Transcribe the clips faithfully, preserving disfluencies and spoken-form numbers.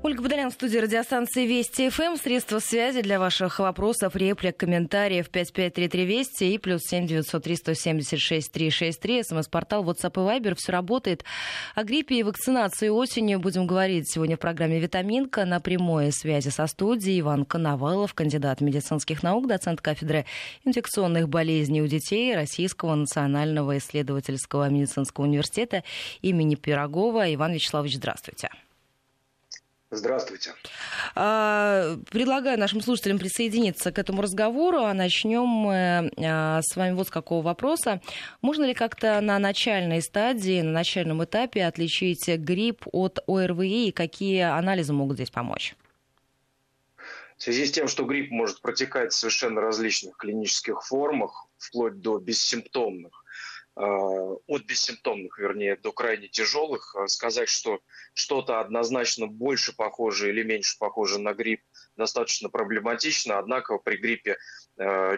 Ольга Бадалян в студии радиостанции Вести-ФМ. Средства связи для ваших вопросов, реплик, комментариев пять пять три три Вести и плюс семь девятьсот три сто семьдесят шесть триста шестьдесят три. СМС-портал WhatsApp и Viber. Все работает. О гриппе и вакцинации осенью будем говорить сегодня в программе «Витаминка». На прямой связи со студией Иван Коновалов, кандидат медицинских наук, доцент кафедры инфекционных болезней у детей Российского национального исследовательского медицинского университета имени Пирогова. Иван Вячеславович, здравствуйте. Здравствуйте. Предлагаю нашим слушателям присоединиться к этому разговору. А начнем мы с вами вот с какого вопроса. Можно ли как-то на начальной стадии, на начальном этапе отличить грипп от ОРВИ и какие анализы могут здесь помочь? В связи с тем, что грипп может протекать в совершенно различных клинических формах, вплоть до бессимптомных, от бессимптомных, вернее, до крайне тяжелых, сказать, что что-то однозначно больше похоже или меньше похоже на грипп, достаточно проблематично. Однако при гриппе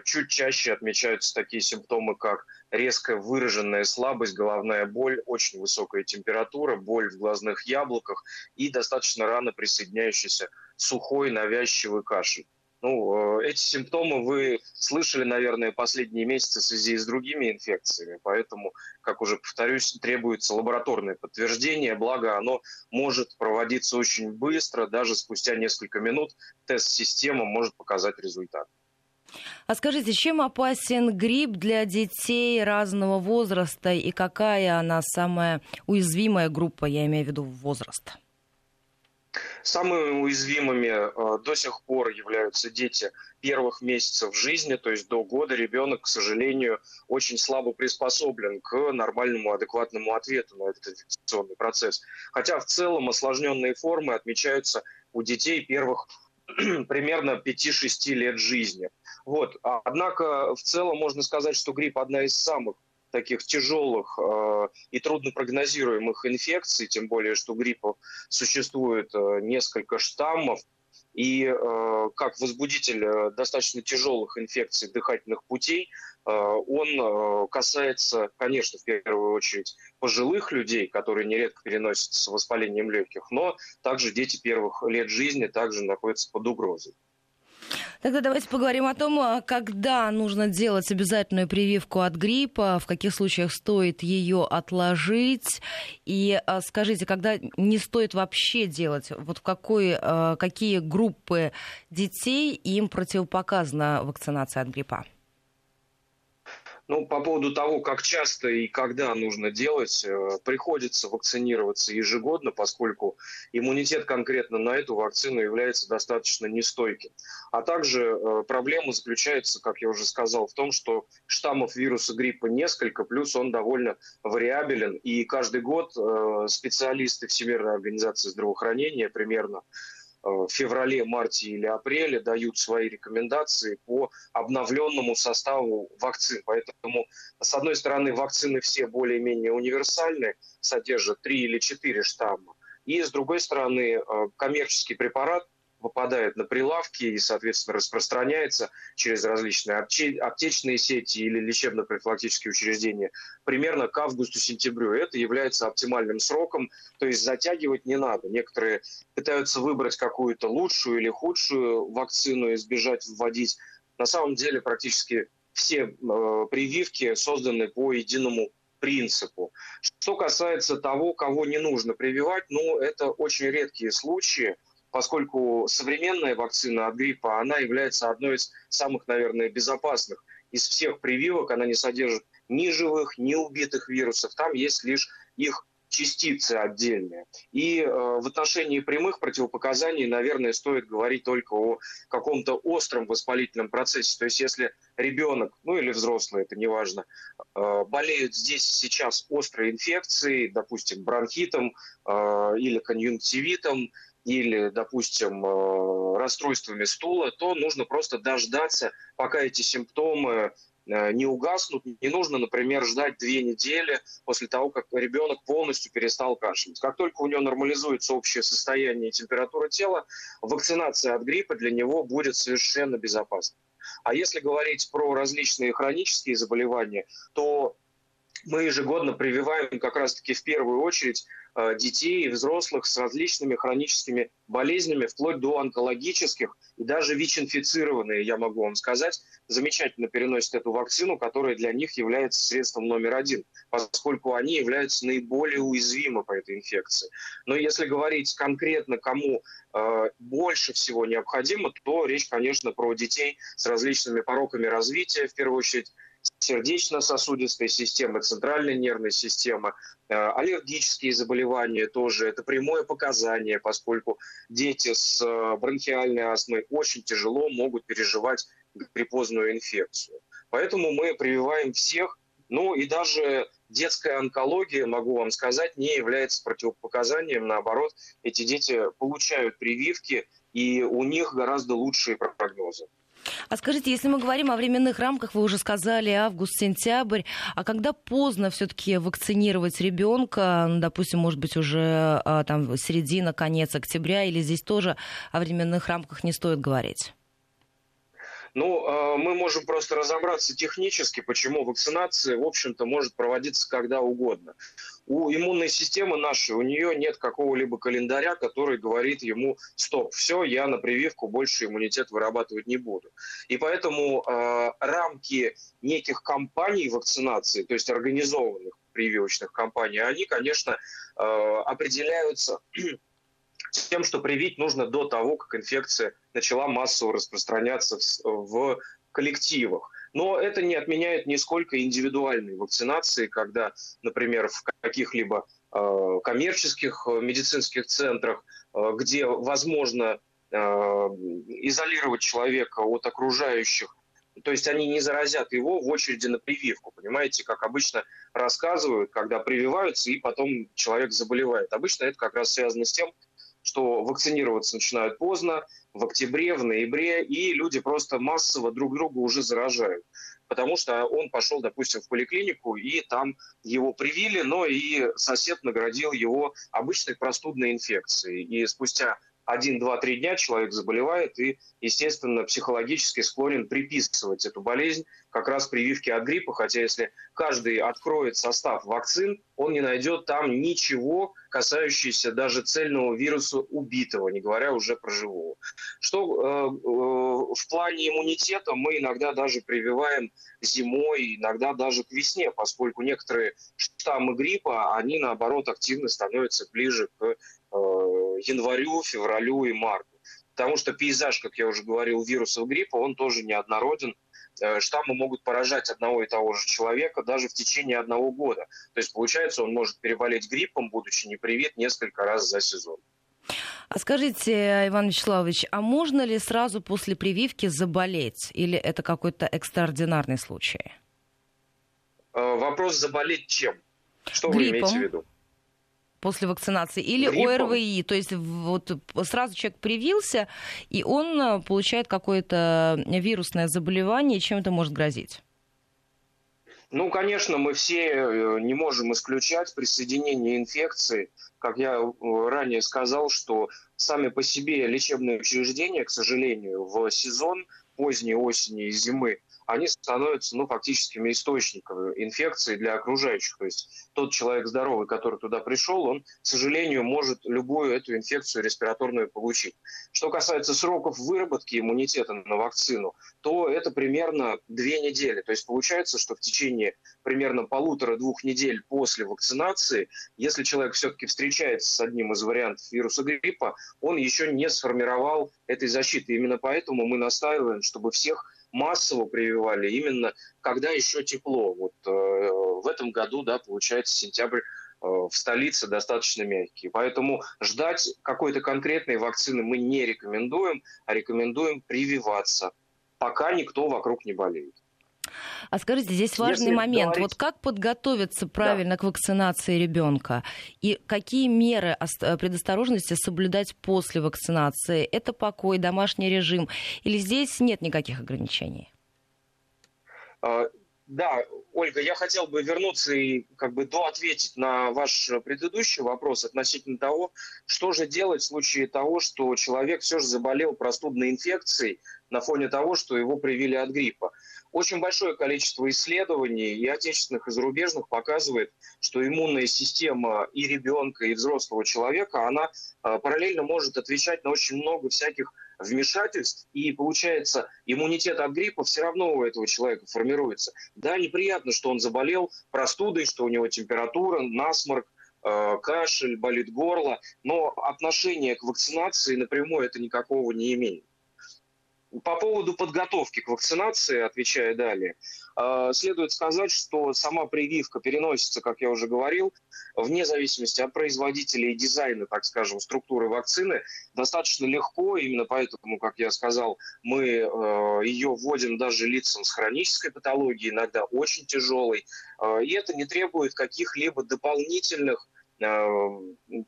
чуть чаще отмечаются такие симптомы, как резкая выраженная слабость, головная боль, очень высокая температура, боль в глазных яблоках и достаточно рано присоединяющийся сухой навязчивый кашель. Ну, эти симптомы вы слышали, наверное, последние месяцы в связи с другими инфекциями, поэтому, как уже повторюсь, требуется лабораторное подтверждение, благо оно может проводиться очень быстро, даже спустя несколько минут тест-система может показать результат. А скажите, чем опасен грипп для детей разного возраста и какая она самая уязвимая группа, я имею в виду возраст? Самыми уязвимыми до сих пор являются дети первых месяцев жизни, то есть до года ребенок, к сожалению, очень слабо приспособлен к нормальному, адекватному ответу на этот инфекционный процесс. Хотя в целом осложненные формы отмечаются у детей первых примерно пяти-шести лет жизни. Вот. Однако в целом можно сказать, что грипп одна из самых таких тяжелых э, и труднопрогнозируемых инфекций, тем более, что гриппов существует э, несколько штаммов, и э, как возбудитель э, достаточно тяжелых инфекций дыхательных путей, э, он э, касается, конечно, в первую очередь пожилых людей, которые нередко переносят с воспалением легких, но также дети первых лет жизни также находятся под угрозой. Тогда давайте поговорим о том, когда нужно делать обязательную прививку от гриппа, в каких случаях стоит ее отложить. И скажите, когда не стоит вообще делать, вот в какой, какие группы детей им противопоказана вакцинация от гриппа? Ну, по поводу того, как часто и когда нужно делать, приходится вакцинироваться ежегодно, поскольку иммунитет конкретно на эту вакцину является достаточно нестойким. А также проблема заключается, как я уже сказал, в том, что штаммов вируса гриппа несколько, плюс он довольно вариабелен. И каждый год специалисты Всемирной организации здравоохранения примерно в феврале, марте или апреле дают свои рекомендации по обновленному составу вакцин. Поэтому, с одной стороны, вакцины все более-менее универсальны, содержат три или четыре штамма. И, с другой стороны, коммерческий препарат попадает на прилавки и, соответственно, распространяется через различные аптечные сети или лечебно-профилактические учреждения примерно к августу-сентябрю. Это является оптимальным сроком, то есть затягивать не надо. Некоторые пытаются выбрать какую-то лучшую или худшую вакцину и избежать вводить. На самом деле практически все э, прививки созданы по единому принципу. Что касается того, кого не нужно прививать, ну, это очень редкие случаи, поскольку современная вакцина от гриппа, она является одной из самых, наверное, безопасных из всех прививок. Она не содержит ни живых, ни убитых вирусов. Там есть лишь их частицы отдельные. И э, в отношении прямых противопоказаний, наверное, стоит говорить только о каком-то остром воспалительном процессе. То есть если ребенок, ну или взрослый, это неважно, э, болеют здесь сейчас острой инфекцией, допустим, бронхитом э, или конъюнктивитом, или, допустим, расстройствами стула, то нужно просто дождаться, пока эти симптомы не угаснут. Не нужно, например, ждать две недели после того, как ребенок полностью перестал кашлять. Как только у него нормализуется общее состояние и температура тела, вакцинация от гриппа для него будет совершенно безопасна. А если говорить про различные хронические заболевания, то мы ежегодно прививаем как раз-таки в первую очередь детей и взрослых с различными хроническими болезнями, вплоть до онкологических, и даже ВИЧ-инфицированные, я могу вам сказать, замечательно переносят эту вакцину, которая для них является средством номер один, поскольку они являются наиболее уязвимы по этой инфекции. Но если говорить конкретно, кому э, больше всего необходимо, то речь, конечно, про детей с различными пороками развития, в первую очередь, сердечно-сосудистой системы, центральной нервной системы, аллергические заболевания тоже, это прямое показание, поскольку дети с бронхиальной астмой очень тяжело могут переживать гриппозную инфекцию. Поэтому мы прививаем всех, ну и даже детская онкология, могу вам сказать, не является противопоказанием, наоборот, эти дети получают прививки, и у них гораздо лучшие прогнозы. А скажите, если мы говорим о временных рамках, вы уже сказали август-сентябрь, а когда поздно все-таки вакцинировать ребенка, допустим, может быть, уже там середина, конец октября, или здесь тоже о временных рамках не стоит говорить? Ну, мы можем просто разобраться технически, почему вакцинация, в общем-то, может проводиться когда угодно. У иммунной системы нашей, у нее нет какого-либо календаря, который говорит ему: стоп, все, я на прививку больше иммунитет вырабатывать не буду. И поэтому э, рамки неких кампаний вакцинации, то есть организованных прививочных кампаний, они, конечно, э, определяются с тем, что привить нужно до того, как инфекция начала массово распространяться в коллективах. Но это не отменяет нисколько индивидуальной вакцинации, когда, например, в каких-либо э, коммерческих медицинских центрах, э, где возможно э, изолировать человека от окружающих, то есть они не заразят его в очереди на прививку. Понимаете, как обычно рассказывают, когда прививаются, и потом человек заболевает. Обычно это как раз связано с тем, что вакцинироваться начинают поздно, в октябре, в ноябре, и люди просто массово друг друга уже заражают. Потому что он пошел, допустим, в поликлинику, и там его привили, но и сосед наградил его обычной простудной инфекцией. И спустя один, два, три дня человек заболевает и, естественно, психологически склонен приписывать эту болезнь как раз прививке от гриппа. Хотя если каждый откроет состав вакцин, он не найдет там ничего, касающееся даже цельного вируса убитого, не говоря уже про живого. Что э, э, в плане иммунитета мы иногда даже прививаем зимой, иногда даже к весне, поскольку некоторые штаммы гриппа, они наоборот активно становятся ближе к январю, февралю и марту. Потому что пейзаж, как я уже говорил, вирусов гриппа, он тоже неоднороден. Штаммы могут поражать одного и того же человека даже в течение одного года. То есть, получается, он может переболеть гриппом, будучи непривит, несколько раз за сезон. А скажите, Иван Вячеславович, а можно ли сразу после прививки заболеть? Или это какой-то экстраординарный случай? Вопрос: заболеть чем? Что гриппом. Вы имеете в виду? После вакцинации, или гриппом. ОРВИ, то есть вот сразу человек привился, и он получает какое-то вирусное заболевание, чем это может грозить? Ну, конечно, мы все не можем исключать присоединение инфекции. Как я ранее сказал, что сами по себе лечебные учреждения, к сожалению, в сезон поздней осени и зимы, они становятся, ну, фактическими источниками инфекции для окружающих. То есть тот человек здоровый, который туда пришел, он, к сожалению, может любую эту инфекцию респираторную получить. Что касается сроков выработки иммунитета на вакцину, то это примерно две недели. То есть получается, что в течение примерно полутора-двух недель после вакцинации, если человек все-таки встречается с одним из вариантов вируса гриппа, он еще не сформировал этой защиты. Именно поэтому мы настаиваем, чтобы всех массово прививали именно когда еще тепло. Вот э, в этом году, да, получается, сентябрь э, в столице достаточно мягкий. Поэтому ждать какой-то конкретной вакцины мы не рекомендуем, а рекомендуем прививаться, пока никто вокруг не болеет. А скажите, здесь важный Если момент. Говорить... Вот как подготовиться правильно, да, к вакцинации ребенка? И какие меры предосторожности соблюдать после вакцинации? Это покой, домашний режим? Или здесь нет никаких ограничений? А, да, Ольга, я хотел бы вернуться и как бы доответить на ваш предыдущий вопрос относительно того, что же делать в случае того, что человек все же заболел простудной инфекцией на фоне того, что его привили от гриппа. Очень большое количество исследований и отечественных, и зарубежных показывает, что иммунная система и ребенка, и взрослого человека, она параллельно может отвечать на очень много всяких вмешательств, и получается, иммунитет от гриппа все равно у этого человека формируется. Да, неприятно, что он заболел простудой, что у него температура, насморк, кашель, болит горло, но отношение к вакцинации напрямую это никакого не имеет. По поводу подготовки к вакцинации, отвечая далее, следует сказать, что сама прививка переносится, как я уже говорил, вне зависимости от производителя и дизайна, так скажем, структуры вакцины, достаточно легко. Именно поэтому, как я сказал, мы ее вводим даже лицам с хронической патологией, иногда очень тяжелой. И это не требует каких-либо дополнительных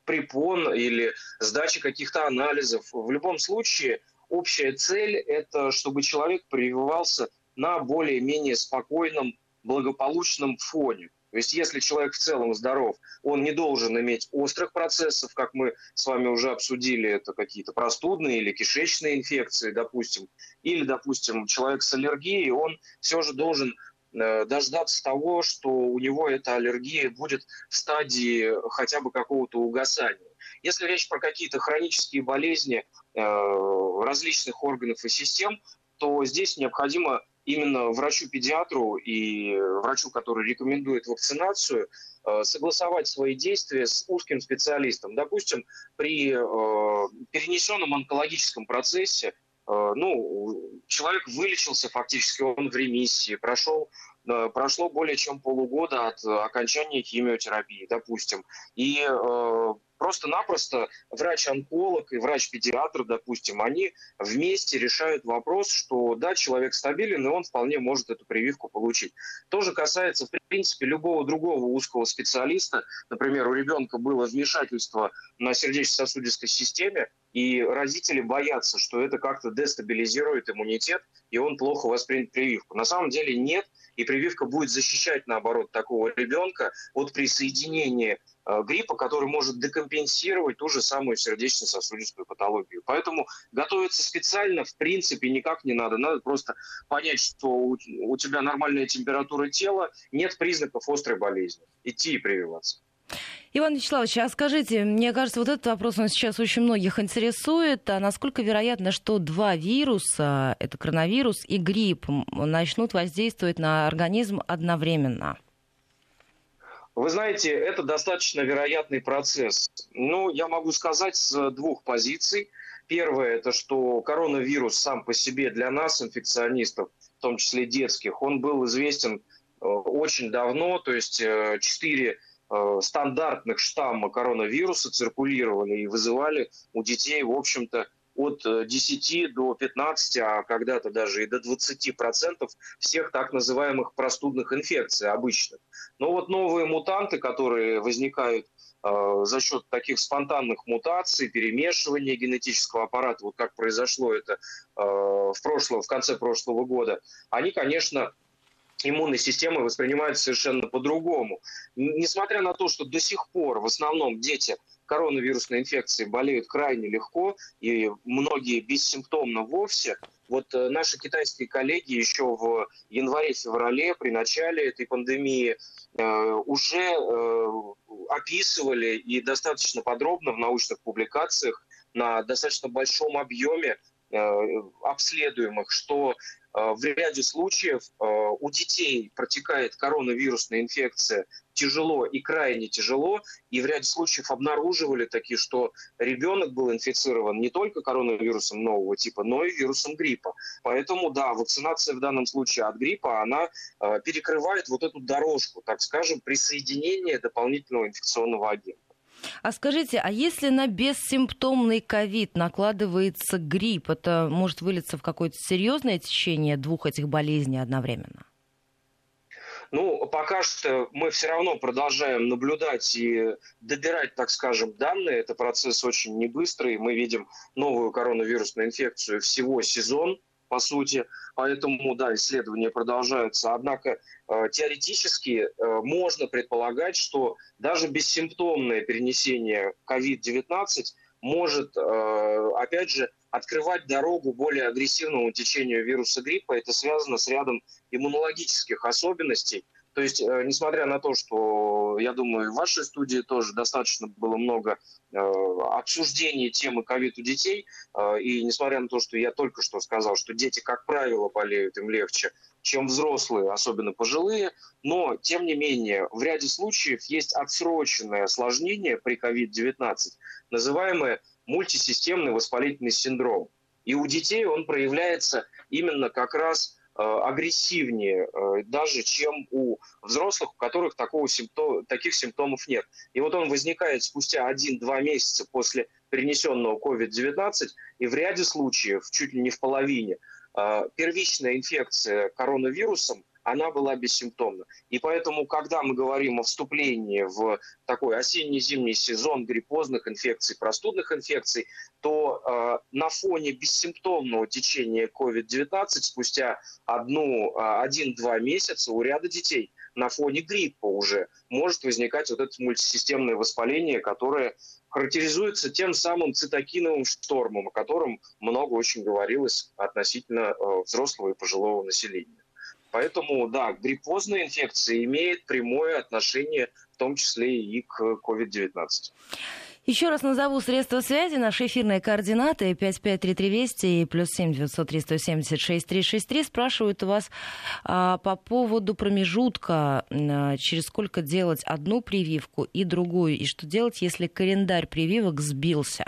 препон или сдачи каких-то анализов. В любом случае, общая цель – это чтобы человек прививался на более-менее спокойном, благополучном фоне. То есть если человек в целом здоров, он не должен иметь острых процессов, как мы с вами уже обсудили, это какие-то простудные или кишечные инфекции, допустим. Или, допустим, человек с аллергией, он все же должен дождаться того, что у него эта аллергия будет в стадии хотя бы какого-то угасания. Если речь про какие-то хронические болезни э, различных органов и систем, то здесь необходимо именно врачу-педиатру и врачу, который рекомендует вакцинацию, э, согласовать свои действия с узким специалистом. Допустим, при э, перенесенном онкологическом процессе, э, ну, человек вылечился фактически, он в ремиссии, прошел... Прошло более чем полугода от окончания химиотерапии, допустим. И э, просто-напросто врач-онколог и врач-педиатр, допустим, они вместе решают вопрос, что да, человек стабилен, и он вполне может эту прививку получить. Тоже касается, в принципе, любого другого узкого специалиста. Например, у ребенка было вмешательство на сердечно-сосудистой системе, и родители боятся, что это как-то дестабилизирует иммунитет, и он плохо воспримет прививку. На самом деле нет. И прививка будет защищать, наоборот, такого ребенка от присоединения гриппа, который может декомпенсировать ту же самую сердечно-сосудистую патологию. Поэтому готовиться специально, в принципе, никак не надо. Надо просто понять, что у тебя нормальная температура тела, нет признаков острой болезни. Идти и прививаться. Иван Вячеславович, а скажите, мне кажется, вот этот вопрос он сейчас очень многих интересует. А насколько вероятно, что два вируса, это коронавирус и грипп, начнут воздействовать на организм одновременно? Вы знаете, это достаточно вероятный процесс. Ну, я могу сказать с двух позиций. Первое, это что коронавирус сам по себе для нас, инфекционистов, в том числе детских, он был известен очень давно, то есть четыре стандартных штамма коронавируса циркулировали и вызывали у детей, в общем-то, от десяти до пятнадцати, а когда-то даже и до двадцати процентов всех так называемых простудных инфекций обычных. Но вот новые мутанты, которые возникают э, за счет таких спонтанных мутаций, перемешивания генетического аппарата, вот как произошло это э, в, прошлом, в конце прошлого года, они, конечно, иммунной системы воспринимаются совершенно по-другому. Несмотря на то, что до сих пор в основном дети коронавирусной инфекцией болеют крайне легко, и многие бессимптомно вовсе, вот наши китайские коллеги еще в январе-феврале, при начале этой пандемии, уже описывали и достаточно подробно в научных публикациях на достаточно большом объеме обследуемых, что в ряде случаев у детей протекает коронавирусная инфекция тяжело и крайне тяжело, и в ряде случаев обнаруживали такие, что ребенок был инфицирован не только коронавирусом нового типа, но и вирусом гриппа. Поэтому, да, вакцинация в данном случае от гриппа, она перекрывает вот эту дорожку, так скажем, присоединения дополнительного инфекционного агента. А скажите, а если на бессимптомный ковид накладывается грипп, это может вылиться в какое-то серьезное течение двух этих болезней одновременно? Ну, пока что мы все равно продолжаем наблюдать и добирать, так скажем, данные. Это процесс очень небыстрый. Мы видим новую коронавирусную инфекцию всего сезон, по сути. Поэтому, да, исследования продолжаются. Однако э, теоретически э, можно предполагать, что даже бессимптомное перенесение ковид девятнадцать может, опять же, открывать дорогу более агрессивному течению вируса гриппа. Это связано с рядом иммунологических особенностей. То есть, несмотря на то, что, я думаю, в вашей студии тоже достаточно было много э, обсуждений темы ковид у детей, э, и несмотря на то, что я только что сказал, что дети, как правило, болеют, им легче, чем взрослые, особенно пожилые, но, тем не менее, в ряде случаев есть отсроченное осложнение при ковид девятнадцать, называемое мультисистемный воспалительный синдром. И у детей он проявляется именно как раз агрессивнее даже, чем у взрослых, у которых такого симптом, таких симптомов нет. И вот он возникает спустя один-два месяца после перенесенного ковид девятнадцать, и в ряде случаев, чуть ли не в половине, первичная инфекция коронавирусом, она была бессимптомна. И поэтому, когда мы говорим о вступлении в такой осенне-зимний сезон гриппозных инфекций, простудных инфекций, то э, на фоне бессимптомного течения ковид девятнадцать спустя один-два месяца у ряда детей на фоне гриппа уже может возникать вот это мультисистемное воспаление, которое характеризуется тем самым цитокиновым штормом, о котором много очень говорилось относительно э, взрослого и пожилого населения. Поэтому, да, гриппозная инфекция имеет прямое отношение, в том числе и к ковид девятнадцать. Еще раз назову средства связи. Наши эфирные координаты пять пять три три Вести и плюс семь девятьсот три сто семьдесят шесть триста шестьдесят три. Спрашивают у вас а, по поводу промежутка, а, через сколько делать одну прививку и другую, и что делать, если календарь прививок сбился.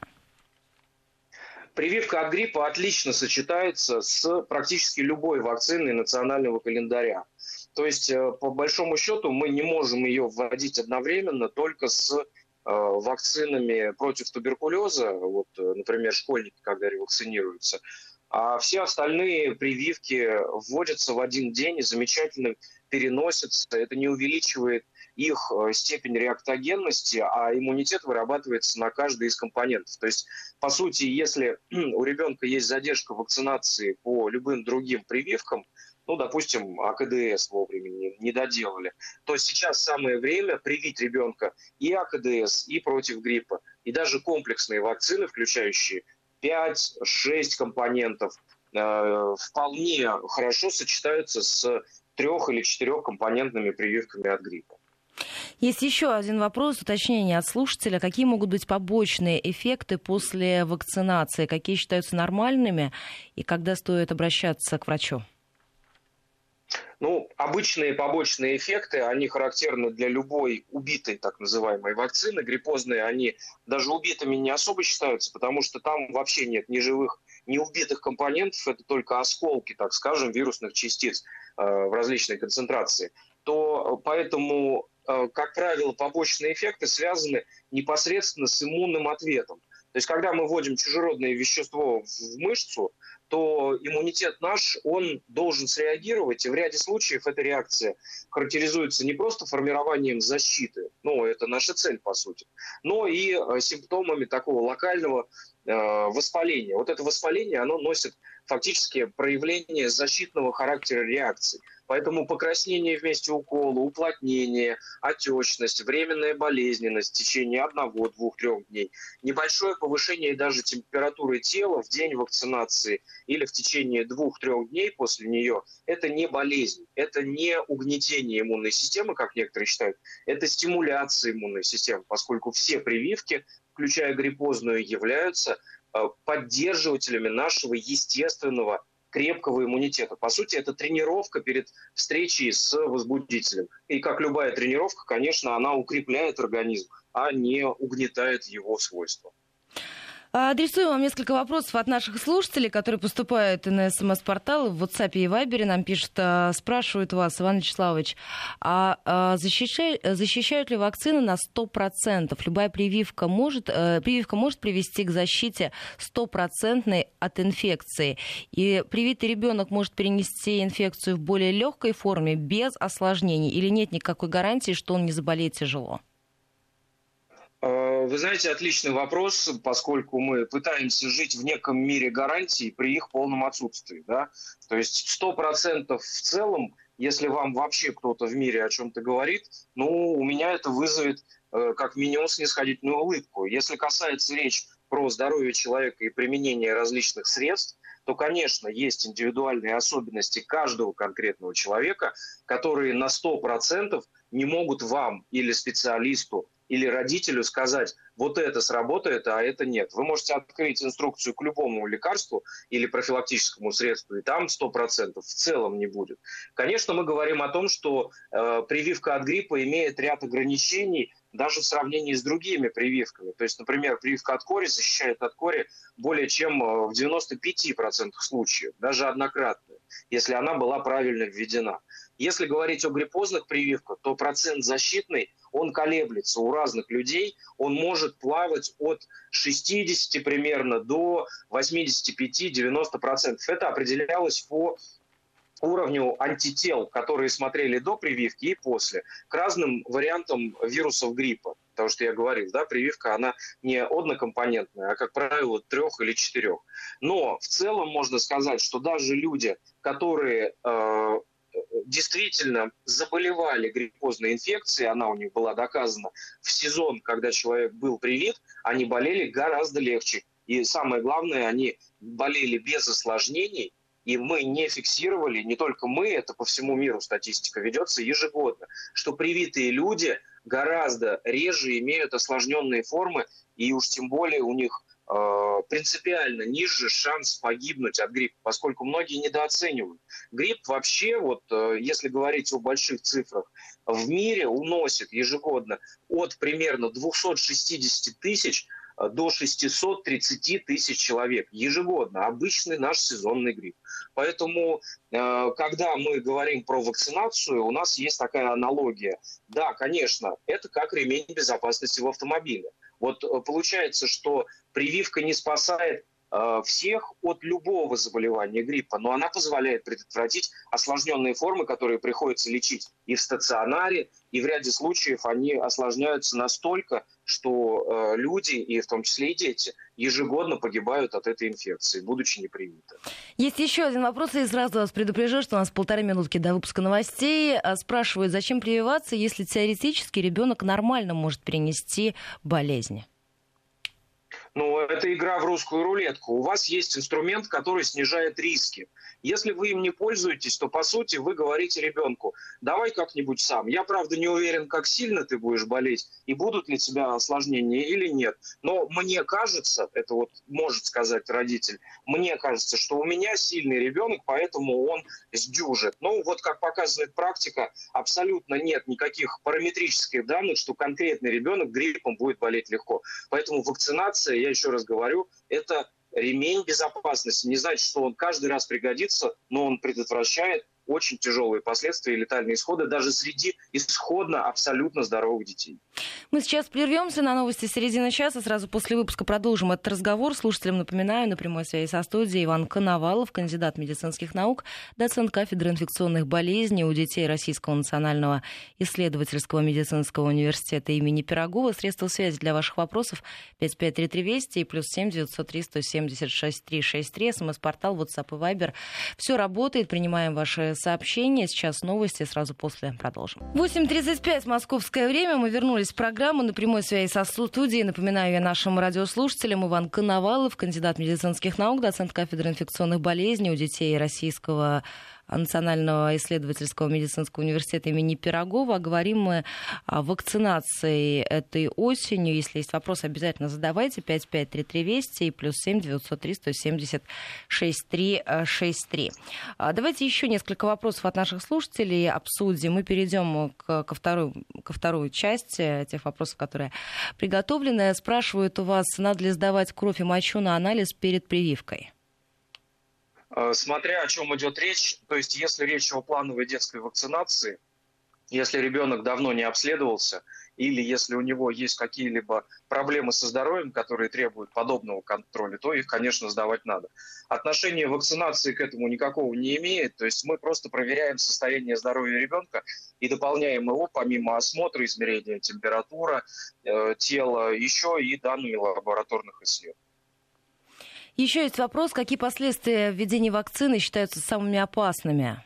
Прививка от гриппа отлично сочетается с практически любой вакциной национального календаря. То есть, по большому счету, мы не можем ее вводить одновременно только с э, вакцинами против туберкулеза. Вот, например, школьники, когда ревакцинируются. А все остальные прививки вводятся в один день и замечательно переносятся. Это не увеличивает их степень реактогенности, а иммунитет вырабатывается на каждый из компонентов. То есть, по сути, если у ребенка есть задержка вакцинации по любым другим прививкам, ну, допустим, А К Д С вовремя не, не доделали, то сейчас самое время привить ребенка и А К Д С, и против гриппа. И даже комплексные вакцины, включающие пять-шесть компонентов, э, вполне хорошо сочетаются с трех- или четырехкомпонентными прививками от гриппа. Есть еще один вопрос, уточнение от слушателя. Какие могут быть побочные эффекты после вакцинации? Какие считаются нормальными? И когда стоит обращаться к врачу? Ну, обычные побочные эффекты, они характерны для любой убитой, так называемой, вакцины. Гриппозные, они даже убитыми не особо считаются, потому что там вообще нет ни живых, ни убитых компонентов. Это только осколки, так скажем, вирусных частиц э, в различной концентрации. То поэтому, как правило, побочные эффекты связаны непосредственно с иммунным ответом. То есть, когда мы вводим чужеродное вещество в мышцу, то иммунитет наш, он должен среагировать, и в ряде случаев эта реакция характеризуется не просто формированием защиты, ну, это наша цель, по сути, но и симптомами такого локального э, воспаления. Вот это воспаление, оно носит фактически проявление защитного характера реакции. Поэтому покраснение вместе укола, уплотнение, отечность, временная болезненность в течение одного, двух, трех дней, небольшое повышение даже температуры тела в день вакцинации или в течение двух-трех дней после нее – это не болезнь, это не угнетение иммунной системы, как некоторые считают, это стимуляция иммунной системы, поскольку все прививки, включая гриппозную, являются поддерживателями нашего естественного крепкого иммунитета. По сути, это тренировка перед встречей с возбудителем. И как любая тренировка, конечно, она укрепляет организм, а не угнетает его свойства. Адресую вам несколько вопросов от наших слушателей, которые поступают на эс эм эс-порталы, в WhatsApp и Viber. Нам пишут, спрашивают вас, Иван Вячеславович, а защищают, защищают ли вакцины на сто процентов? Любая прививка может, прививка может привести к защите стопроцентной от инфекции. И привитый ребенок может перенести инфекцию в более легкой форме, без осложнений? Или нет никакой гарантии, что он не заболеет тяжело? Вы знаете, отличный вопрос, поскольку мы пытаемся жить в неком мире гарантий при их полном отсутствии. Да? То есть сто процентов в целом, если вам вообще кто-то в мире о чем-то говорит, ну, у меня это вызовет э, как минимум снисходительную улыбку. Если касается речь про здоровье человека и применение различных средств, то, конечно, есть индивидуальные особенности каждого конкретного человека, которые на сто процентов не могут вам или специалисту, или родителю сказать, вот это сработает, а это нет. Вы можете открыть инструкцию к любому лекарству или профилактическому средству, и там сто процентов в целом не будет. Конечно, мы говорим о том, что э, прививка от гриппа имеет ряд ограничений, даже в сравнении с другими прививками. То есть, например, прививка от кори защищает от кори более чем в девяноста пяти процентах случаев, даже однократно, если она была правильно введена. Если говорить о гриппозных прививках, то процент защитный, он колеблется у разных людей, он может плавать от шестидесяти примерно до восьмидесяти пяти — девяноста процентов. Это определялось по уровню антител, которые смотрели до прививки и после, к разным вариантам вирусов гриппа. Потому что я говорил, да, прививка, она не однокомпонентная, а, как правило, трех или четырех. Но в целом можно сказать, что даже люди, которые э, действительно заболевали гриппозной инфекцией, она у них была доказана, в сезон, когда человек был привит, они болели гораздо легче. И самое главное, они болели без осложнений. И мы не фиксировали, не только мы, это по всему миру статистика ведется ежегодно, что привитые люди гораздо реже имеют осложненные формы, и уж тем более у них э, принципиально ниже шанс погибнуть от гриппа, поскольку многие недооценивают. Грипп вообще, вот, э, если говорить о больших цифрах, в мире уносит ежегодно от примерно двухсот шестидесяти тысяч до шестисот тридцати тысяч человек ежегодно, обычный наш сезонный грипп. Поэтому, когда мы говорим про вакцинацию, у нас есть такая аналогия. Да, конечно, это как ремень безопасности в автомобиле. Вот получается, что прививка не спасает всех от любого заболевания гриппа, но она позволяет предотвратить осложненные формы, которые приходится лечить и в стационаре, и в ряде случаев они осложняются настолько, что э, люди, и в том числе и дети, ежегодно погибают от этой инфекции, будучи непривиты. Есть еще один вопрос, и сразу вас предупрежу, что у нас полторы минутки до выпуска новостей. Спрашивают, зачем прививаться, если теоретически ребенок нормально может перенести болезни? Ну, это игра в русскую рулетку. У вас есть инструмент, который снижает риски. Если вы им не пользуетесь, то, по сути, вы говорите ребенку, давай как-нибудь сам. Я, правда, не уверен, как сильно ты будешь болеть, и будут ли у тебя осложнения или нет. Но мне кажется, это вот может сказать родитель, мне кажется, что у меня сильный ребенок, поэтому он сдюжит. Ну, вот как показывает практика, абсолютно нет никаких параметрических данных, что конкретный ребенок гриппом будет болеть легко. Поэтому вакцинация, я еще раз говорю, это ремень безопасности. Не значит, что он каждый раз пригодится, но он предотвращает очень тяжелые последствия и летальные исходы даже среди исходно абсолютно здоровых детей. Мы сейчас прервемся на новости середины часа. Сразу после выпуска продолжим этот разговор. Слушателям напоминаю, на прямой связи со студией Иван Коновалов, кандидат медицинских наук, доцент кафедры инфекционных болезней у детей Российского национального исследовательского медицинского университета имени Пирогова. Средства связи для ваших вопросов пять пять три три двести и плюс семь девятьсот три сто семьдесят шесть триста шестьдесят три. СМС-портал, WhatsApp и Viber. Все работает. Принимаем ваши сообщения. Сейчас новости. Сразу после продолжим. восемь тридцать пять московское время. Мы вернулись в программу на прямой связи со студией. Напоминаю я нашим радиослушателям. Иван Коновалов, кандидат медицинских наук, доцент кафедры инфекционных болезней у детей Российского национального исследовательского медицинского университета имени Пирогова. Говорим мы о вакцинации этой осенью. Если есть вопросы, обязательно задавайте. пять пять три три двести и плюс семь девятьсот три сто семьдесят шесть триста шестьдесят три. Давайте еще несколько вопросов от наших слушателей обсудим. Мы перейдем к, ко, второй, ко второй части тех вопросов, которые приготовлены. Спрашивают у вас, надо ли сдавать кровь и мочу на анализ перед прививкой? Смотря о чем идет речь, то есть если речь о плановой детской вакцинации, если ребенок давно не обследовался или если у него есть какие-либо проблемы со здоровьем, которые требуют подобного контроля, то их, конечно, сдавать надо. Отношение вакцинации к этому никакого не имеет, то есть мы просто проверяем состояние здоровья ребенка и дополняем его помимо осмотра, измерения температуры, э, тела, еще и данными лабораторных исследований. Еще есть вопрос, какие последствия введения вакцины считаются самыми опасными?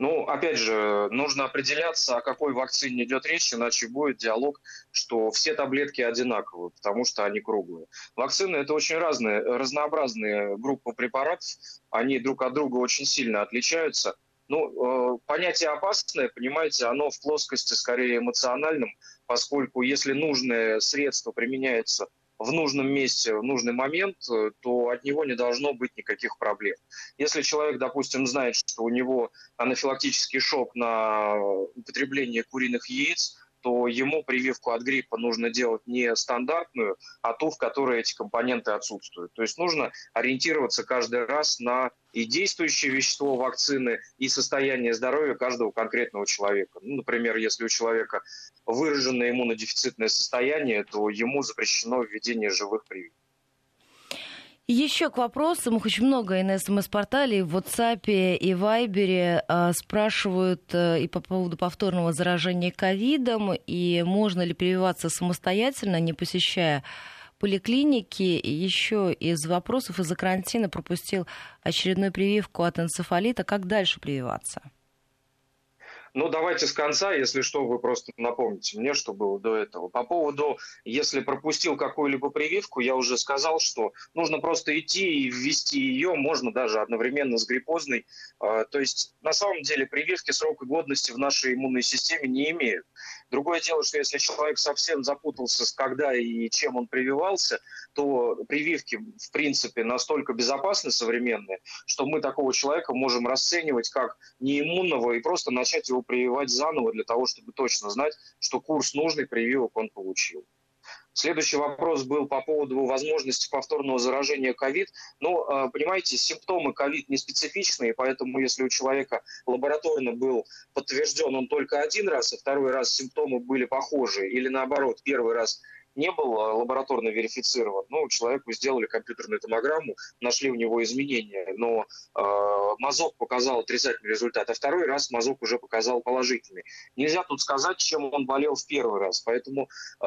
Ну, опять же, нужно определяться, о какой вакцине идет речь, иначе будет диалог, что все таблетки одинаковые, потому что они круглые. Вакцины – это очень разные, разнообразные группы препаратов, они друг от друга очень сильно отличаются. Ну, понятие «опасное», понимаете, оно в плоскости скорее эмоциональном, поскольку если нужное средство применяется в нужном месте, в нужный момент, то от него не должно быть никаких проблем. Если человек, допустим, знает, что у него анафилактический шок на употребление куриных яиц, то ему прививку от гриппа нужно делать не стандартную, а ту, в которой эти компоненты отсутствуют. То есть нужно ориентироваться каждый раз на и действующее вещество вакцины, и состояние здоровья каждого конкретного человека. Ну, например, если у человека выраженное иммунодефицитное состояние, то ему запрещено введение живых прививок. Еще к вопросам. Их очень много и на СМС-портале, и в WhatsApp, и в Viber э, спрашивают э, и по поводу повторного заражения ковидом, и можно ли прививаться самостоятельно, не посещая поликлиники. Еще из вопросов из-за карантина пропустил очередную прививку от энцефалита. Как дальше прививаться? Ну, давайте с конца, если что, вы просто напомните мне, что было до этого. По поводу, если пропустил какую-либо прививку, я уже сказал, что нужно просто идти и ввести ее, можно даже одновременно с гриппозной. То есть, на самом деле, прививки срока годности в нашей иммунной системе не имеют. Другое дело, что если человек совсем запутался, когда и чем он прививался, то прививки, в принципе, настолько безопасны, современные, что мы такого человека можем расценивать как неиммунного и просто начать его прививать заново для того, чтобы точно знать, что курс нужных прививок он получил. Следующий вопрос был по поводу возможности повторного заражения ковид. Ну, понимаете, симптомы ковид не специфичные, поэтому если у человека лабораторно был подтвержден он только один раз, и второй раз симптомы были похожи, или наоборот, первый раз не был лабораторно верифицирован, ну, человеку сделали компьютерную томограмму, нашли у него изменения, но э, мазок показал отрицательный результат, а второй раз мазок уже показал положительный. Нельзя тут сказать, чем он болел в первый раз, поэтому э,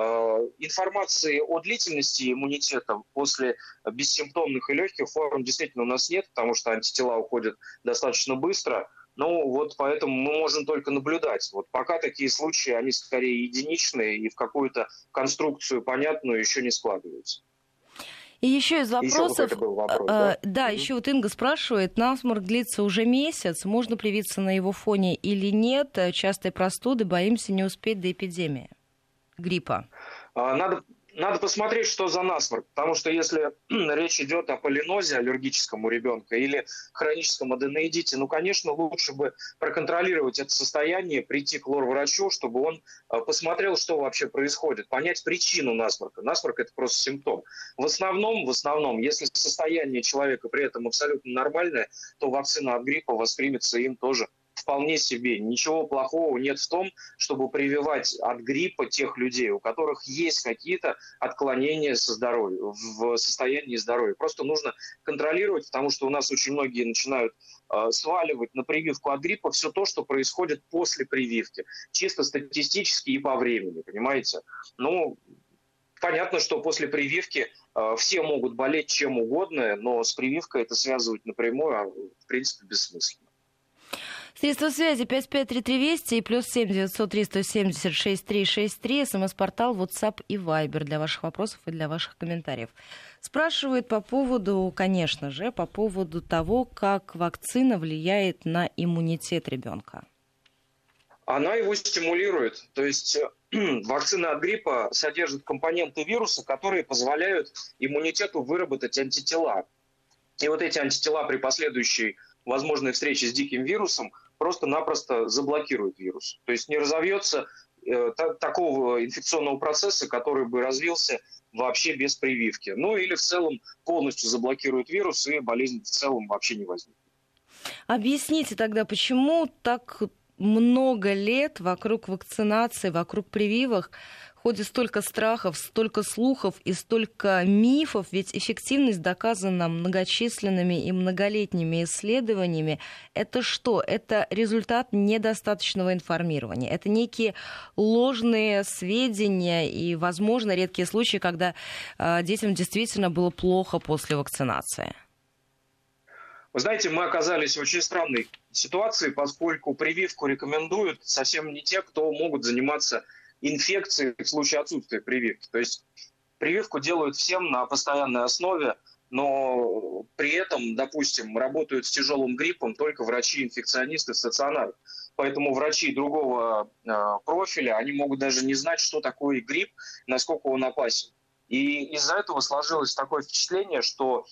информации о длительности иммунитета после бессимптомных и легких форм действительно у нас нет, потому что антитела уходят достаточно быстро. Ну, вот поэтому мы можем только наблюдать. Вот пока такие случаи, они скорее единичные и в какую-то конструкцию понятную еще не складываются. И еще из вопросов... Еще вот вопрос, да, да mm-hmm. еще вот Инга спрашивает, насморк длится уже месяц, можно привиться на его фоне или нет? Частые простуды, боимся не успеть до эпидемии гриппа. Надо... Надо посмотреть, что за насморк, потому что если речь идет о полинозе аллергическом у ребенка или хроническом аденоидите, ну, конечно, лучше бы проконтролировать это состояние, прийти к лор-врачу, чтобы он посмотрел, что вообще происходит, понять причину насморка. Насморк – это просто симптом. В основном, в основном, если состояние человека при этом абсолютно нормальное, то вакцина от гриппа воспримется им тоже вполне себе. Ничего плохого нет в том, чтобы прививать от гриппа тех людей, у которых есть какие-то отклонения со здоровья, в состоянии здоровья. Просто нужно контролировать, потому что у нас очень многие начинают э, сваливать на прививку от гриппа все то, что происходит после прививки. Чисто статистически и по времени, понимаете? Ну, понятно, что после прививки э, все могут болеть чем угодно, но с прививкой это связывать напрямую, а, в принципе, бессмысленно. Средства связи пять пять три три двести и плюс семь девятьсот триста семьдесят шесть триста шестьдесят три. СМС-портал, WhatsApp и Viber для ваших вопросов и для ваших комментариев. Спрашивают по поводу, конечно же, по поводу того, как вакцина влияет на иммунитет ребенка. Она его стимулирует. То есть вакцина от гриппа содержит компоненты вируса, которые позволяют иммунитету выработать антитела. И вот эти антитела при последующей возможной встречи с диким вирусом просто-напросто заблокирует вирус. То есть не разовьется э, та, такого инфекционного процесса, который бы развился вообще без прививки. Ну или в целом полностью заблокирует вирус, и болезнь в целом вообще не возникнет. Объясните тогда, почему так много лет вокруг вакцинации, вокруг прививок ходит столько страхов, столько слухов и столько мифов, ведь эффективность доказана многочисленными и многолетними исследованиями. Это что? Это результат недостаточного информирования. Это некие ложные сведения и, возможно, редкие случаи, когда детям действительно было плохо после вакцинации. Вы знаете, мы оказались в очень странной ситуации, поскольку прививку рекомендуют совсем не те, кто могут заниматься инфекцией в случае отсутствия прививки. То есть прививку делают всем на постоянной основе, но при этом, допустим, работают с тяжелым гриппом только врачи-инфекционисты в стационаре. Поэтому врачи другого профиля, они могут даже не знать, что такое грипп, насколько он опасен. И из-за этого сложилось такое впечатление, что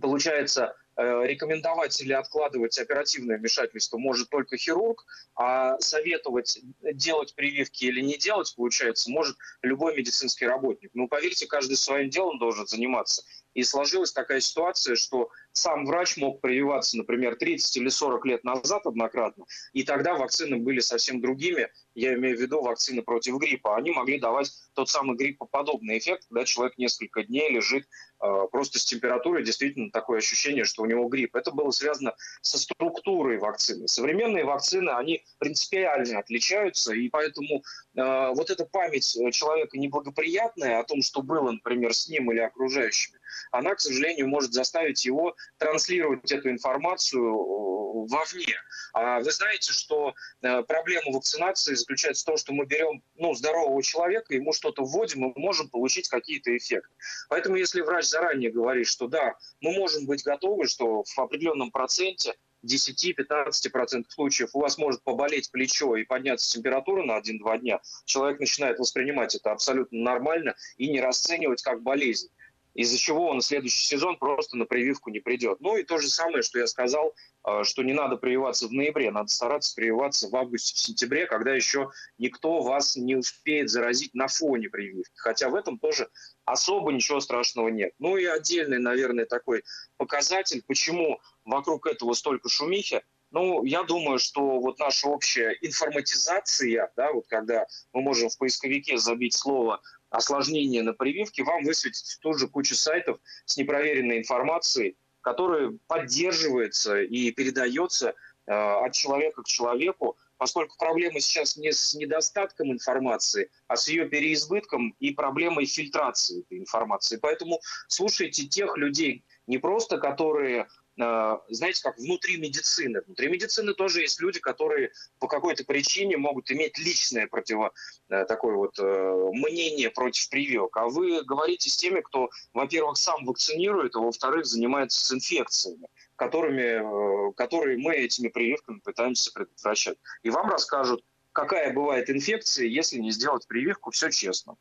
получается... Рекомендовать или откладывать оперативное вмешательство может только хирург, а советовать, делать прививки или не делать, получается, может любой медицинский работник. Ну, поверьте, каждый своим делом должен заниматься. И сложилась такая ситуация, что сам врач мог прививаться, например, тридцать или сорок лет назад однократно, и тогда вакцины были совсем другими, я имею в виду вакцины против гриппа. Они могли давать тот самый гриппоподобный эффект, когда человек несколько дней лежит э, просто с температурой, действительно такое ощущение, что у него грипп. Это было связано со структурой вакцины. Современные вакцины, они принципиально отличаются, и поэтому э, вот эта память человека неблагоприятная о том, что было, например, с ним или окружающими, она, к сожалению, может заставить его транслировать эту информацию вовне. А вы знаете, что проблема вакцинации заключается в том, что мы берем ну, здорового человека, ему что-то вводим, мы можем получить какие-то эффекты. Поэтому если врач заранее говорит, что да, мы можем быть готовы, что в определенном проценте, десять-пятнадцать процентов случаев у вас может поболеть плечо и подняться температура на один-два дня, человек начинает воспринимать это абсолютно нормально и не расценивать как болезнь, из-за чего он в следующий сезон просто на прививку не придет. Ну и то же самое, что я сказал, что не надо прививаться в ноябре, надо стараться прививаться в августе, в сентябре, когда еще никто вас не успеет заразить на фоне прививки. Хотя в этом тоже особо ничего страшного нет. Ну и отдельный, наверное, такой показатель, почему вокруг этого столько шумихи. Ну, я думаю, что вот наша общая информатизация, да, вот когда мы можем в поисковике забить слово «осложнение на прививке», вам высветится тут же куча сайтов с непроверенной информацией, которая поддерживается и передается э, от человека к человеку, поскольку проблема сейчас не с недостатком информации, а с ее переизбытком и проблемой фильтрации этой информации. Поэтому слушайте тех людей, не просто которые... знаете, как внутри медицины. Внутри медицины тоже есть люди, которые по какой-то причине могут иметь личное противо, такое вот, мнение против прививок. А вы говорите с теми, кто, во-первых, сам вакцинирует, а во-вторых, занимается с инфекциями, которыми, которые мы этими прививками пытаемся предотвращать. И вам расскажут, какая бывает инфекция, если не сделать прививку, все честно.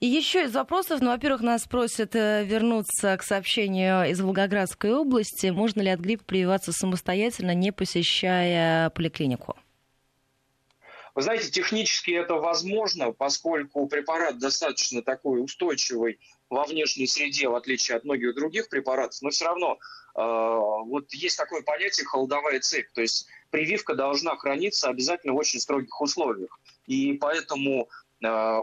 И еще из вопросов, ну, во-первых, нас просят вернуться к сообщению из Волгоградской области. Можно ли от гриппа прививаться самостоятельно, не посещая поликлинику? Вы знаете, технически это возможно, поскольку препарат достаточно такой устойчивый во внешней среде, в отличие от многих других препаратов, но все равно э, вот есть такое понятие «холодовая цепь», то есть прививка должна храниться обязательно в очень строгих условиях, и поэтому...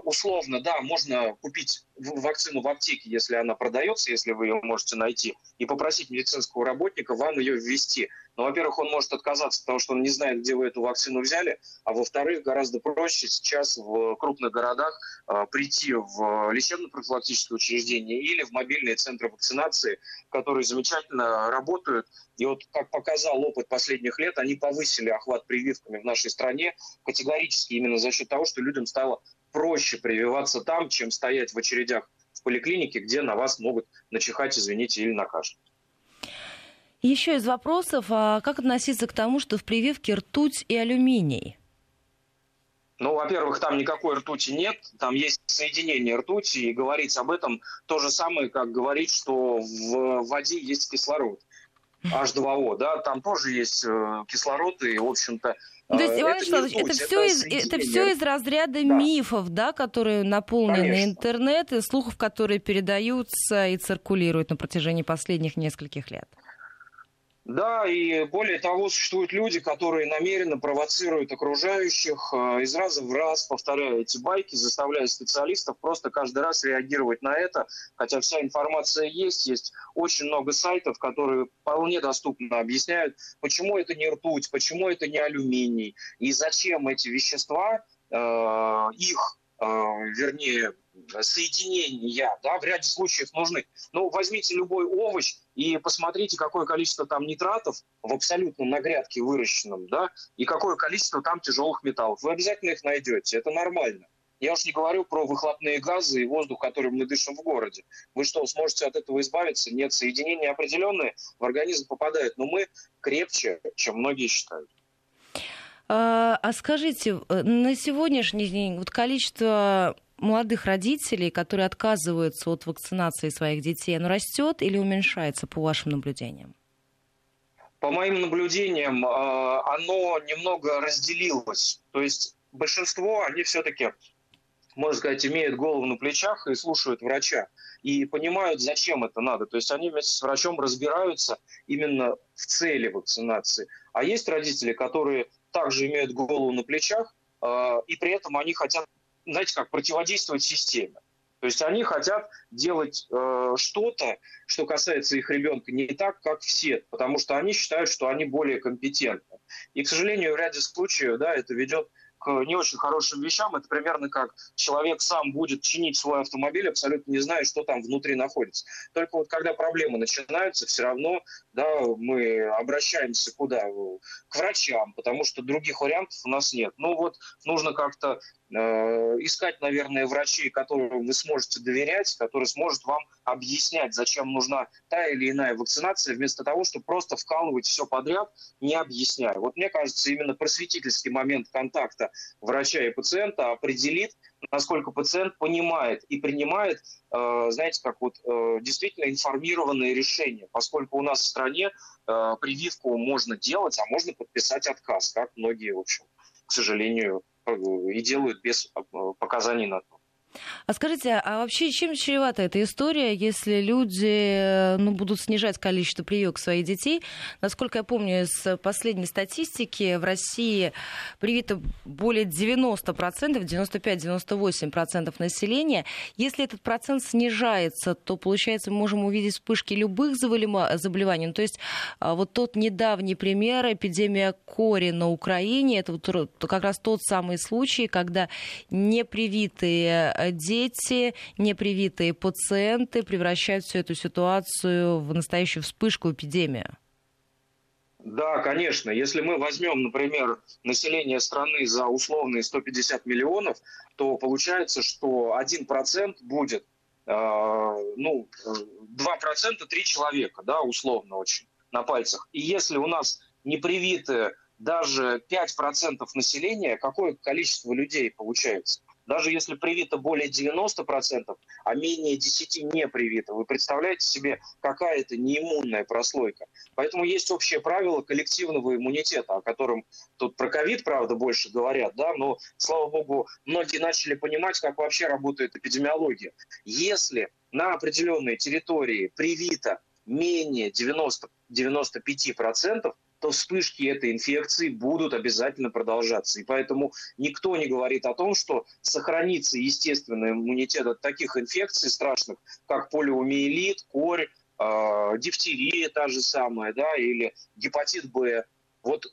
Условно, да, можно купить вакцину в аптеке, если она продается, если вы ее можете найти, и попросить медицинского работника вам ее ввести. Но, во-первых, он может отказаться, потому что он не знает, где вы эту вакцину взяли, а во-вторых, гораздо проще сейчас в крупных городах э, прийти в лечебно-профилактическое учреждение или в мобильные центры вакцинации, которые замечательно работают. И вот, как показал опыт последних лет, они повысили охват прививками в нашей стране категорически именно за счет того, что людям стало проще прививаться там, чем стоять в очередях в поликлинике, где на вас могут начихать, извините, или накашлять. Еще из вопросов, а как относиться к тому, что в прививке ртуть и алюминий? Ну, во-первых, там никакой ртути нет, там есть соединение ртути, и говорить об этом то же самое, как говорить, что в воде есть кислород. эйч два о, да, там тоже есть э, кислород, и, в общем-то... Э, То есть, Иван Вячеславович, это, это, все, из, это все из разряда да. мифов, да, которые наполнены Конечно. интернет, и слухов, которые передаются и циркулируют на протяжении последних нескольких лет. Да, и более того, существуют люди, которые намеренно провоцируют окружающих, из раза в раз повторяя эти байки, заставляя специалистов просто каждый раз реагировать на это, хотя вся информация есть, есть очень много сайтов, которые вполне доступно объясняют, почему это не ртуть, почему это не алюминий, и зачем эти вещества, их, вернее, соединения, да, в ряде случаев нужны. Ну, возьмите любой овощ и посмотрите, какое количество там нитратов в абсолютном на грядке выращенном, да, и какое количество там тяжелых металлов. Вы обязательно их найдете, это нормально. Я уж не говорю про выхлопные газы и воздух, которым мы дышим в городе. Вы что, сможете от этого избавиться? Нет, соединения определенные в организм попадают, но мы крепче, чем многие считают. А скажите, на сегодняшний день вот количество молодых родителей, которые отказываются от вакцинации своих детей, оно растет или уменьшается по вашим наблюдениям? По моим наблюдениям, оно немного разделилось. То есть большинство, они все-таки, можно сказать, имеют голову на плечах и слушают врача. И понимают, зачем это надо. То есть они вместе с врачом разбираются именно в цели вакцинации. А есть родители, которые также имеют голову на плечах, э, и при этом они хотят, знаете как, противодействовать системе. То есть они хотят делать э, что-то, что касается их ребенка, не так, как все, потому что они считают, что они более компетентны. И, к сожалению, в ряде случаев, да, это ведет к не очень хорошим вещам. Это примерно как человек сам будет чинить свой автомобиль, абсолютно не зная, что там внутри находится. Только вот когда проблемы начинаются, все равно, да, мы обращаемся куда? К врачам, потому что других вариантов у нас нет. Ну вот нужно как-то э, искать, наверное, врачей, которым вы сможете доверять, которые сможет вам объяснять, зачем нужна та или иная вакцинация, вместо того, чтобы просто вкалывать все подряд, не объясняя. Вот мне кажется, именно просветительский момент контакта врача и пациента определит, насколько пациент понимает и принимает, знаете, как вот действительно информированные решения, поскольку у нас в стране прививку можно делать, а можно подписать отказ, как многие, в общем, к сожалению, и делают без показаний на то. А скажите, а вообще чем чревата эта история, если люди, ну, будут снижать количество прививок своих детей? Насколько я помню, из последней статистики в России привито более девяносто процентов, девяносто пять - девяносто восемь процентов населения. Если этот процент снижается, то, получается, мы можем увидеть вспышки любых заболеваний. Ну, то есть вот тот недавний пример, эпидемия кори на Украине, это вот как раз тот самый случай, когда непривитые дети, непривитые пациенты превращают всю эту ситуацию в настоящую вспышку эпидемии. Да, конечно. Если мы возьмем, например, население страны за условные сто пятьдесят миллионов, то получается, что один процент будет, э, ну, два процента три человека, да, условно очень, на пальцах. И если у нас непривитые даже пять процентов населения, какое количество людей получается? Даже если привито более девяноста процентов, а менее десяти процентов не привито. Вы представляете себе, какая это неиммунная прослойка. Поэтому есть общее правило коллективного иммунитета, о котором тут про ковид, правда, больше говорят, да, но, слава богу, многие начали понимать, как вообще работает эпидемиология. Если на определенной территории привито менее девяноста - девяноста пяти процентов, то вспышки этой инфекции будут обязательно продолжаться. И поэтому никто не говорит о том, что сохранится естественный иммунитет от таких инфекций страшных, как полиомиелит, корь, э, дифтерия та же самая, да, или гепатит Б. Вот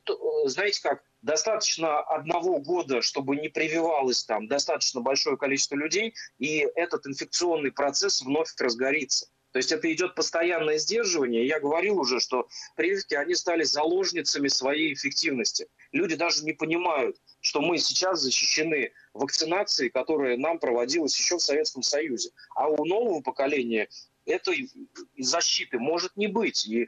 знаете как, достаточно одного года, чтобы не прививалось там достаточно большое количество людей, и этот инфекционный процесс вновь разгорится. То есть это идет постоянное сдерживание. Я говорил уже, что прививки, они стали заложницами своей эффективности. Люди даже не понимают, что мы сейчас защищены вакцинацией, которая нам проводилась еще в Советском Союзе. А у нового поколения этой защиты может не быть. И э,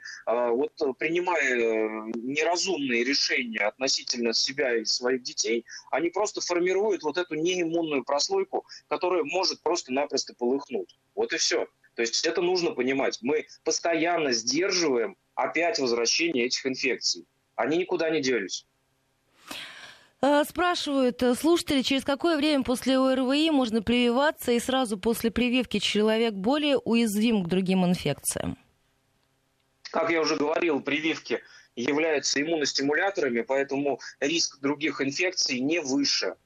вот принимая неразумные решения относительно себя и своих детей, они просто формируют вот эту неиммунную прослойку, которая может просто-напросто полыхнуть. Вот и все. То есть это нужно понимать. Мы постоянно сдерживаем опять возвращение этих инфекций. Они никуда не делись. Спрашивают слушатели, через какое время после ОРВИ можно прививаться, и сразу после прививки человек более уязвим к другим инфекциям? Как я уже говорил, прививки являются иммуностимуляторами, поэтому риск других инфекций не выше.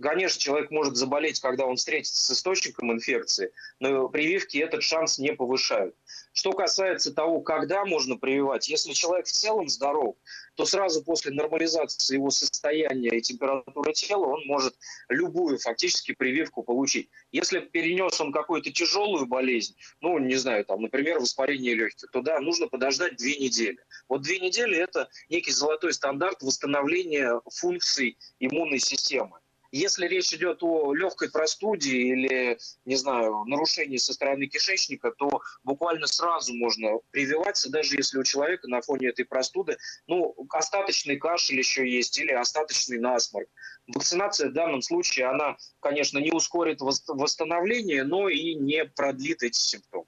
Конечно, человек может заболеть, когда он встретится с источником инфекции, но прививки этот шанс не повышают. Что касается того, когда можно прививать, если человек в целом здоров, то сразу после нормализации его состояния и температуры тела он может любую фактически прививку получить. Если перенес он какую-то тяжелую болезнь, ну, не знаю, там, например, воспаление легких, то да, нужно подождать две недели. Вот две недели – это некий золотой стандарт восстановления функций иммунной системы. Если речь идет о легкой простуде или, не знаю, нарушении со стороны кишечника, то буквально сразу можно прививаться, даже если у человека на фоне этой простуды, ну, остаточный кашель еще есть или остаточный насморк. Вакцинация в данном случае, она, конечно, не ускорит восстановление, но и не продлит эти симптомы.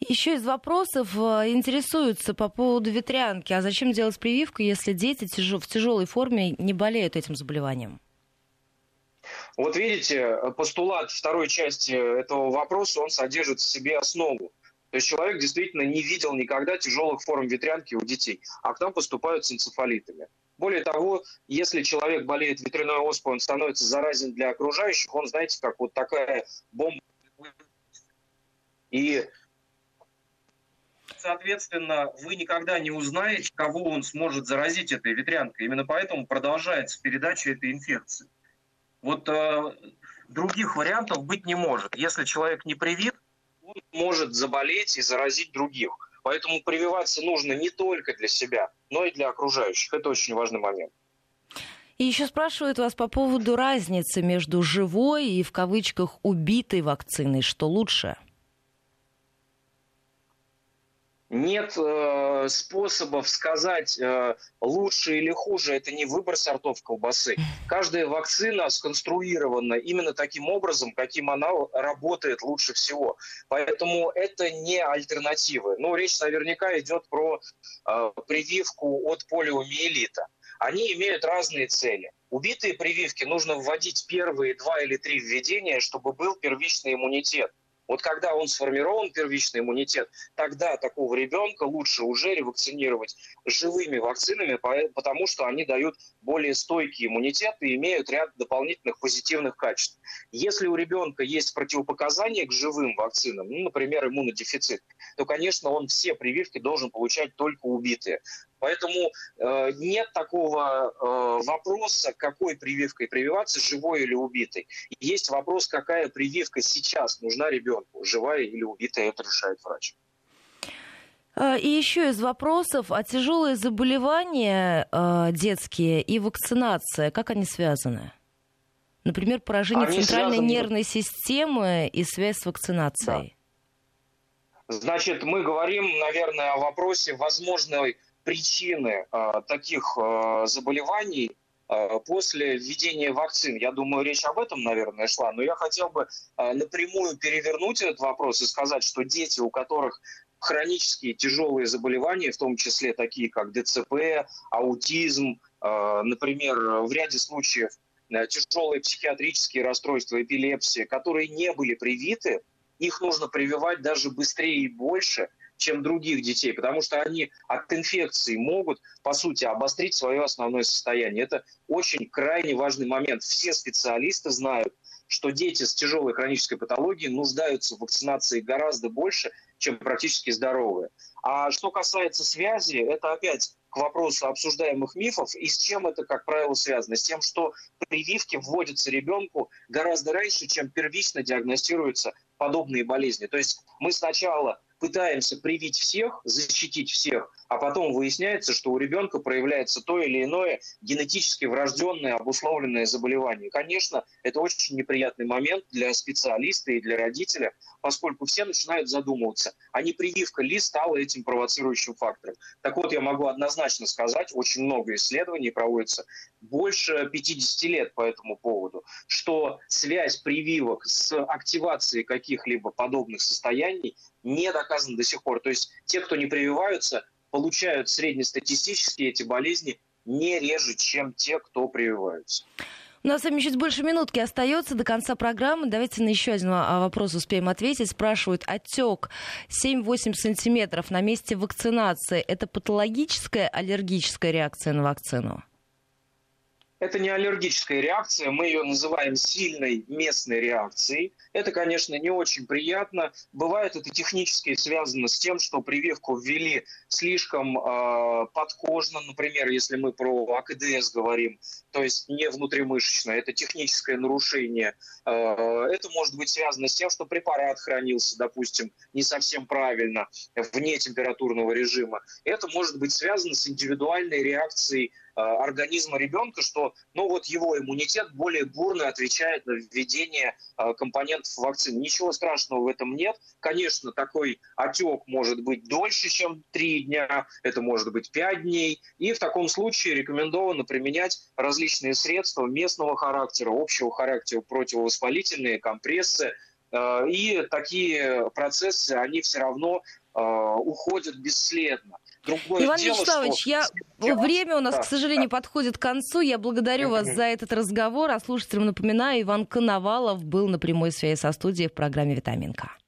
Еще из вопросов интересуются по поводу ветрянки. А зачем делать прививку, если дети в тяжелой форме не болеют этим заболеванием? Вот видите, постулат второй части этого вопроса, он содержит в себе основу. То есть человек действительно не видел никогда тяжелых форм ветрянки у детей, а к нам поступают с энцефалитами. Более того, если человек болеет ветряной оспой, он становится заразен для окружающих, он, знаете, как вот такая бомба. И, соответственно, вы никогда не узнаете, кого он сможет заразить этой ветрянкой. Именно поэтому продолжается передача этой инфекции. Вот э, других вариантов быть не может. Если человек не привит, он может заболеть и заразить других. Поэтому прививаться нужно не только для себя, но и для окружающих. Это очень важный момент. И еще спрашивают вас по поводу разницы между живой и, в кавычках, убитой вакциной. Что лучше? Нет э, способов сказать, э, лучше или хуже. Это не выбор сортов колбасы. Каждая вакцина сконструирована именно таким образом, каким она работает лучше всего. Поэтому это не альтернативы. Но речь наверняка идет про э, прививку от полиомиелита. Они имеют разные цели. Убитые прививки нужно вводить первые два или три введения, чтобы был первичный иммунитет. Вот когда он сформирован, первичный иммунитет, тогда такого ребенка лучше уже ревакцинировать живыми вакцинами, потому что они дают более стойкий иммунитет и имеют ряд дополнительных позитивных качеств. Если у ребенка есть противопоказания к живым вакцинам, ну, например, иммунодефицит, то, конечно, он все прививки должен получать только убитые. Поэтому э, нет такого э, вопроса, какой прививкой прививаться, живой или убитой. Есть вопрос, какая прививка сейчас нужна ребенку, живая или убитая, это решает врач. И еще из вопросов о тяжелые заболевания э, детские и вакцинация, как они связаны? Например, поражение они центральной связаны... нервной системы и связь с вакцинацией. Да. Значит, мы говорим, наверное, о вопросе возможной причины э, таких э, заболеваний э, после введения вакцин. Я думаю, речь об этом, наверное, шла. Но я хотел бы э, напрямую перевернуть этот вопрос и сказать, что дети, у которых хронические тяжелые заболевания, в том числе такие, как Дэ Цэ Пэ, аутизм, э, например, в ряде случаев э, тяжелые психиатрические расстройства, эпилепсия, которые не были привиты, их нужно прививать даже быстрее и больше, чем других детей, потому что они от инфекции могут, по сути, обострить свое основное состояние. Это очень крайне важный момент. Все специалисты знают, что дети с тяжелой хронической патологией нуждаются в вакцинации гораздо больше, чем практически здоровые. А что касается связи, это опять к вопросу обсуждаемых мифов. И с чем это, как правило, связано? С тем, что прививки вводятся ребенку гораздо раньше, чем первично диагностируются подобные болезни. То есть мы сначала пытаемся привить всех, защитить всех, а потом выясняется, что у ребенка проявляется то или иное генетически врожденное, обусловленное заболевание. Конечно, это очень неприятный момент для специалиста и для родителя, поскольку все начинают задумываться, а не прививка ли стала этим провоцирующим фактором. Так вот, я могу однозначно сказать, очень много исследований проводится, больше пятьдесят лет по этому поводу, что связь прививок с активацией каких-либо подобных состояний не доказано до сих пор. То есть те, кто не прививаются, получают среднестатистически эти болезни не реже, чем те, кто прививаются. У нас с вами чуть больше минутки остается до конца программы. Давайте на еще один вопрос успеем ответить. Спрашивают, отек семь-восемь сантиметров на месте вакцинации – это патологическая аллергическая реакция на вакцину? Это не аллергическая реакция, мы ее называем сильной местной реакцией. Это, конечно, не очень приятно. Бывает это технически связано с тем, что прививку ввели слишком э, подкожно. Например, если мы про А К Д С говорим, то есть не внутримышечно, это техническое нарушение. Э, это может быть связано с тем, что препарат хранился, допустим, не совсем правильно, вне температурного режима. Это может быть связано с индивидуальной реакцией организма ребенка, что ну вот его иммунитет более бурно отвечает на введение э, компонентов вакцин. Ничего страшного в этом нет. Конечно, такой отек может быть дольше, чем три дня, это может быть пять дней. И в таком случае рекомендовано применять различные средства местного характера, общего характера, противовоспалительные, компрессы. Э, и такие процессы, они все равно э, уходят бесследно. Другое Иван дело, Вячеславович, что... я... время у нас, да, к сожалению, да. подходит к концу. Я благодарю вас за этот разговор. А слушателям напоминаю, Иван Коновалов был на прямой связи со студией в программе «Витаминка».